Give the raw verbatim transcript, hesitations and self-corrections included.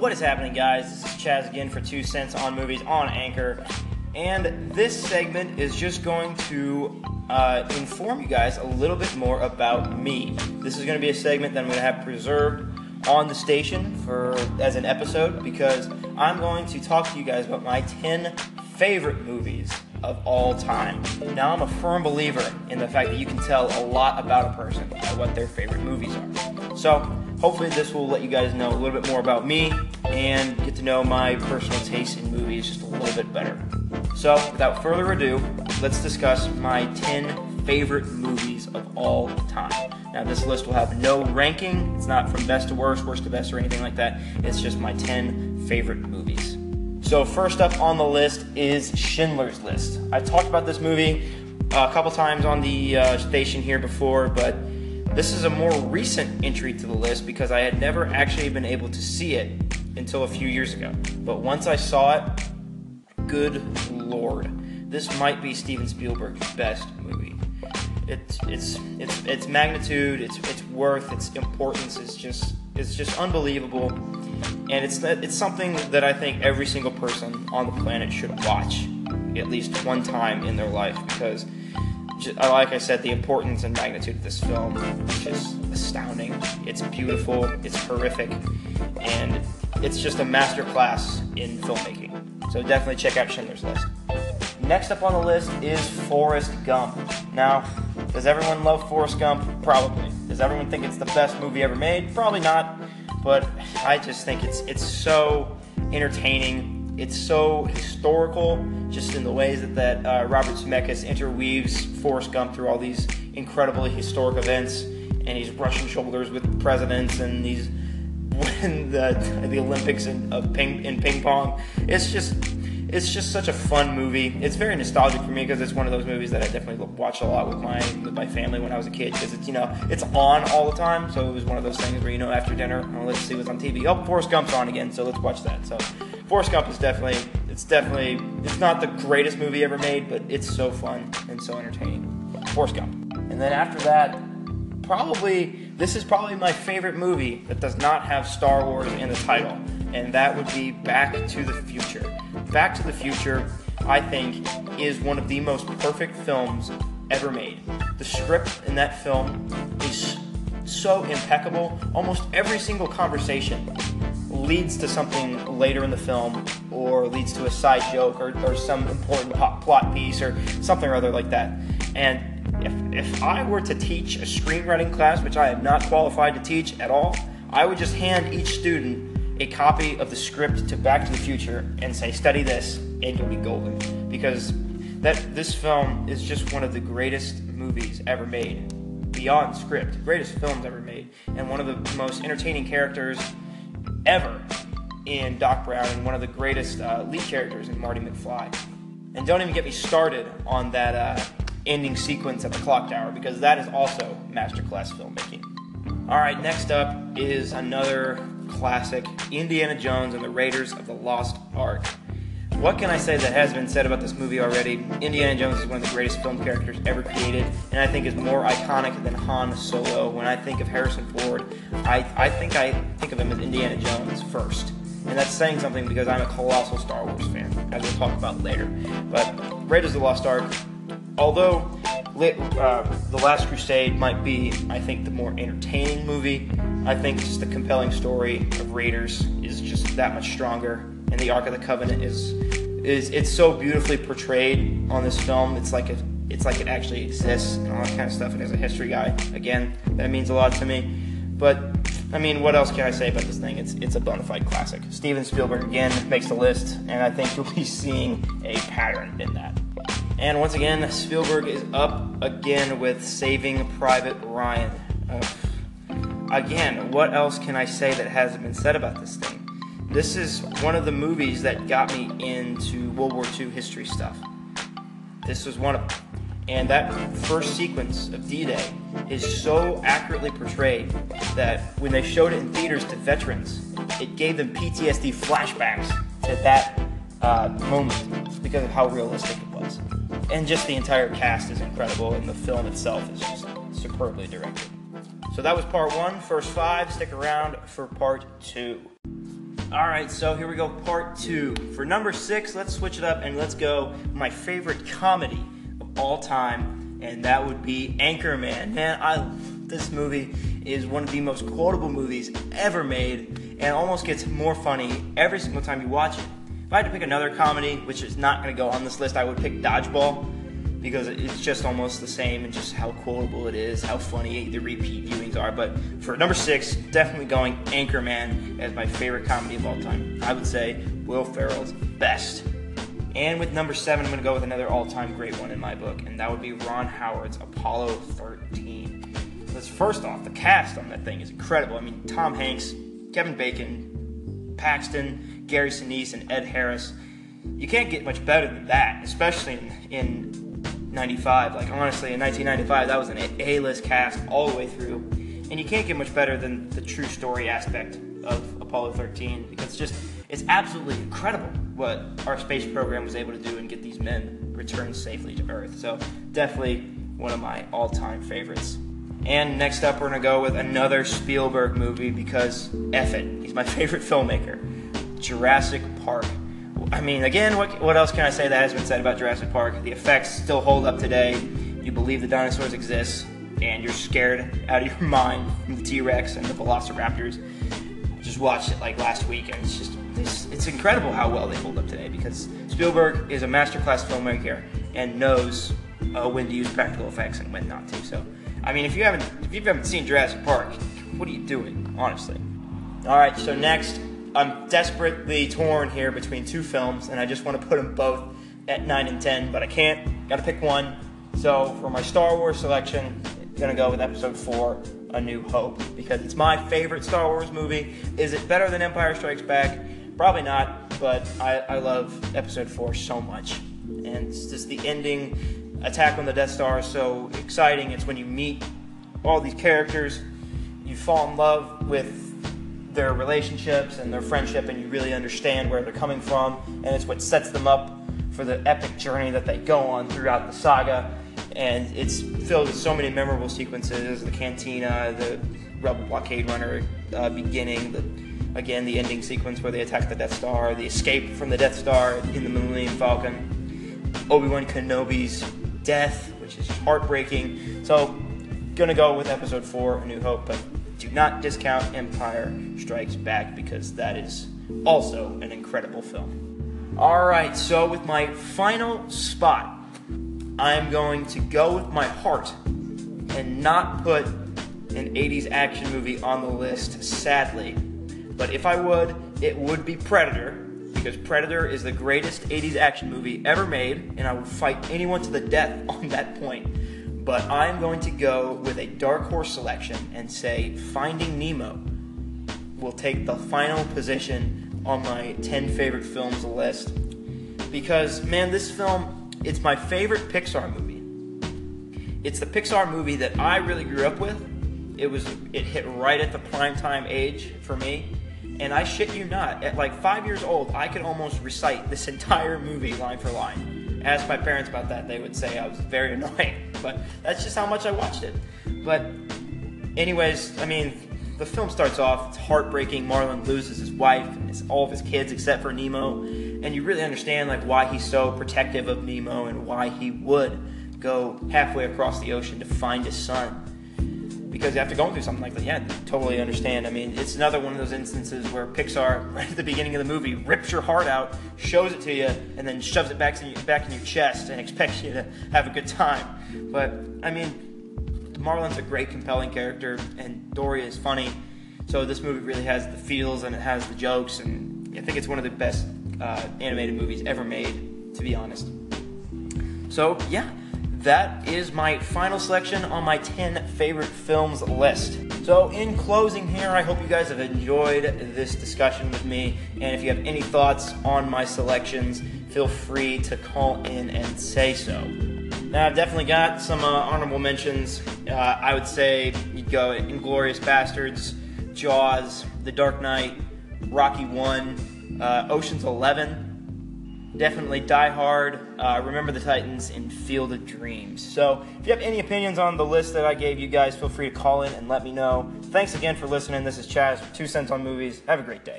What is happening, guys? This is Chaz again for Two Cents on Movies on Anchor. And this segment is just going to uh, inform you guys a little bit more about me. This is going to be a segment that I'm going to have preserved on the station for as an episode, because I'm going to talk to you guys about my ten favorite movies of all time. Now, I'm a firm believer in the fact that you can tell a lot about a person by what their favorite movies are. So hopefully this will let you guys know a little bit more about me and get to know my personal taste in movies just a little bit better. So, without further ado, let's discuss my ten favorite movies of all time. Now, this list will have no ranking. It's not from best to worst, worst to best, or anything like that. It's just my ten favorite movies. So, first up on the list is Schindler's List. I've talked about this movie a couple times on the uh, station here before, but this is a more recent entry to the list because I had never actually been able to see it until a few years ago. But once I saw it, good lord, this might be Steven Spielberg's best movie. It's it's it's its magnitude, its its worth, its importance is just it's just unbelievable, and it's it's something that I think every single person on the planet should watch at least one time in their life, because, like I said, the importance and magnitude of this film is just astounding. It's beautiful, it's horrific, and it's just a masterclass in filmmaking. So definitely check out Schindler's List. Next up on the list is Forrest Gump. Now, does everyone love Forrest Gump? Probably. Does everyone think it's the best movie ever made? Probably not. But I just think it's it's so entertaining. It's so historical, just in the ways that, that uh, Robert Zemeckis interweaves Forrest Gump through all these incredibly historic events, and he's brushing shoulders with presidents, and he's winning the, the Olympics in, uh, ping, in ping pong. It's just it's just such a fun movie. It's very nostalgic for me because it's one of those movies that I definitely watched a lot with my with my family when I was a kid, because it's, you know, it's on all the time. So it was one of those things where, you know, after dinner, oh, let's see what's on T V. Oh, Forrest Gump's on again, so let's watch that. So Forrest Gump is definitely, it's definitely, it's not the greatest movie ever made, but it's so fun and so entertaining. Forrest Gump. And then after that, probably, this is probably my favorite movie that does not have Star Wars in the title, and that would be Back to the Future. Back to the Future, I think, is one of the most perfect films ever made. The script in that film is so impeccable. Almost every single conversation leads to something later in the film, or leads to a side joke, or, or some important plot piece, or something or other like that. And if, if I were to teach a screenwriting class, which I am not qualified to teach at all, I would just hand each student a copy of the script to Back to the Future and say, study this, and you'll be golden. Because that this film is just one of the greatest movies ever made. Beyond script, greatest films ever made. And one of the most entertaining characters ever in Doc Brown, and one of the greatest uh, lead characters in Marty McFly. And don't even get me started on that uh, ending sequence at the clock tower, because that is also masterclass filmmaking. Alright, next up is another classic, Indiana Jones and the Raiders of the Lost Ark. What can I say that has been said about this movie already? Indiana Jones is one of the greatest film characters ever created, and I think is more iconic than Han Solo. When I think of Harrison Ford, I, I think I think of him as Indiana Jones first. And that's saying something, because I'm a colossal Star Wars fan, as we'll talk about later. But Raiders of the Lost Ark, although uh, The Last Crusade might be, I think, the more entertaining movie, I think just the compelling story of Raiders is just that much stronger. And the Ark of the Covenant is... Is it's so beautifully portrayed on this film. It's like it, it's like it actually exists and all that kind of stuff. And as a history guy, again, that means a lot to me. But I mean, what else can I say about this thing? It's it's a bona fide classic. Steven Spielberg again makes the list, and I think you'll be seeing a pattern in that. And once again, Spielberg is up again with Saving Private Ryan. Uh, again, what else can I say that hasn't been said about this thing? This is one of the movies that got me into World War Two history stuff. This was one of them. And that first sequence of D-Day is so accurately portrayed that when they showed it in theaters to veterans, it gave them P T S D flashbacks to that uh, moment because of how realistic it was. And just the entire cast is incredible, and the film itself is just superbly directed. So that was part one, first five. Stick around for part two. All right, so here we go, part two. For number six, let's switch it up and let's go my favorite comedy of all time, and that would be Anchorman. Man, I this movie is one of the most quotable movies ever made, and it almost gets more funny every single time you watch it. If I had to pick another comedy, which is not going to go on this list, I would pick Dodgeball, because it's just almost the same and just how quotable it is, how funny the repeat viewings are. But for number six, definitely going Anchorman as my favorite comedy of all time. I would say Will Ferrell's best. And with number seven, I'm going to go with another all-time great one in my book, and that would be Ron Howard's Apollo thirteen. Because first off, the cast on that thing is incredible. I mean, Tom Hanks, Kevin Bacon, Paxton, Gary Sinise, and Ed Harris. You can't get much better than that, especially in, in ninety-five. Like, honestly, in nineteen ninety-five, that was an A-list cast all the way through. And you can't get much better than the true story aspect of Apollo thirteen, because it's just, it's absolutely incredible what our space program was able to do and get these men returned safely to Earth. So, definitely one of my all-time favorites. And next up, we're going to go with another Spielberg movie, because F it, he's my favorite filmmaker. Jurassic Park. I mean, again, what, what else can I say that has been said about Jurassic Park? The effects still hold up today. You believe the dinosaurs exist, and you're scared out of your mind from the T-Rex and the Velociraptors. Just watched it like last week, and it's just, it's, it's incredible how well they hold up today, because Spielberg is a masterclass filmmaker and knows uh, when to use practical effects and when not to. So, I mean, if you haven't if you haven't seen Jurassic Park, what are you doing, honestly? All right, so next, I'm desperately torn here between two films, and I just want to put them both at nine and ten, but I can't. Got to pick one. So for my Star Wars selection, I'm going to go with Episode four, A New Hope, because it's my favorite Star Wars movie. Is it better than Empire Strikes Back? Probably not, but I, I love Episode four so much. And it's just the ending, attack on the Death Star, is so exciting. It's when you meet all these characters, you fall in love with their relationships and their friendship, and you really understand where they're coming from, and it's what sets them up for the epic journey that they go on throughout the saga. And it's filled with so many memorable sequences: the cantina, the rebel blockade runner uh, beginning, the, again the ending sequence where they attack the Death Star, the escape from the Death Star in the Millennium Falcon, Obi-Wan Kenobi's death, which is heartbreaking. So gonna go with Episode four, A New Hope, but do not discount Empire Strikes Back, because that is also an incredible film. All right, so with my final spot, I'm going to go with my heart and not put an eighties action movie on the list, sadly. But if I would, it would be Predator, because Predator is the greatest eighties action movie ever made, and I would fight anyone to the death on that point. But I'm going to go with a dark horse selection and say Finding Nemo will take the final position on my ten favorite films list. Because, man, this film, it's my favorite Pixar movie. It's the Pixar movie that I really grew up with. It was, it hit right at the prime time age for me. And I shit you not, at like five years old, I could almost recite this entire movie line for line. Ask my parents about that, they would say I was very annoying, but that's just how much I watched it. But anyways, I mean, the film starts off, it's heartbreaking. Marlin loses his wife and his, all of his kids except for Nemo, and you really understand like why he's so protective of Nemo and why he would go halfway across the ocean to find his son. Because after going through something like that, yeah, I totally understand. I mean, it's another one of those instances where Pixar, right at the beginning of the movie, rips your heart out, shows it to you, and then shoves it back in, back in your chest and expects you to have a good time. But, I mean, Marlin's a great, compelling character, and Dory is funny. So this movie really has the feels and it has the jokes, and I think it's one of the best uh, animated movies ever made, to be honest. So, yeah. That is my final selection on my ten favorite films list. So in closing here, I hope you guys have enjoyed this discussion with me. And if you have any thoughts on my selections, feel free to call in and say so. Now, I've definitely got some uh, honorable mentions. Uh, I would say you'd go Inglourious Bastards, Jaws, The Dark Knight, Rocky one, uh, Ocean's eleven, definitely Die Hard, uh, Remember the Titans, and Field of Dreams. So if you have any opinions on the list that I gave you guys, feel free to call in and let me know. Thanks again for listening. This is Chaz with Two Cents on Movies. Have a great day.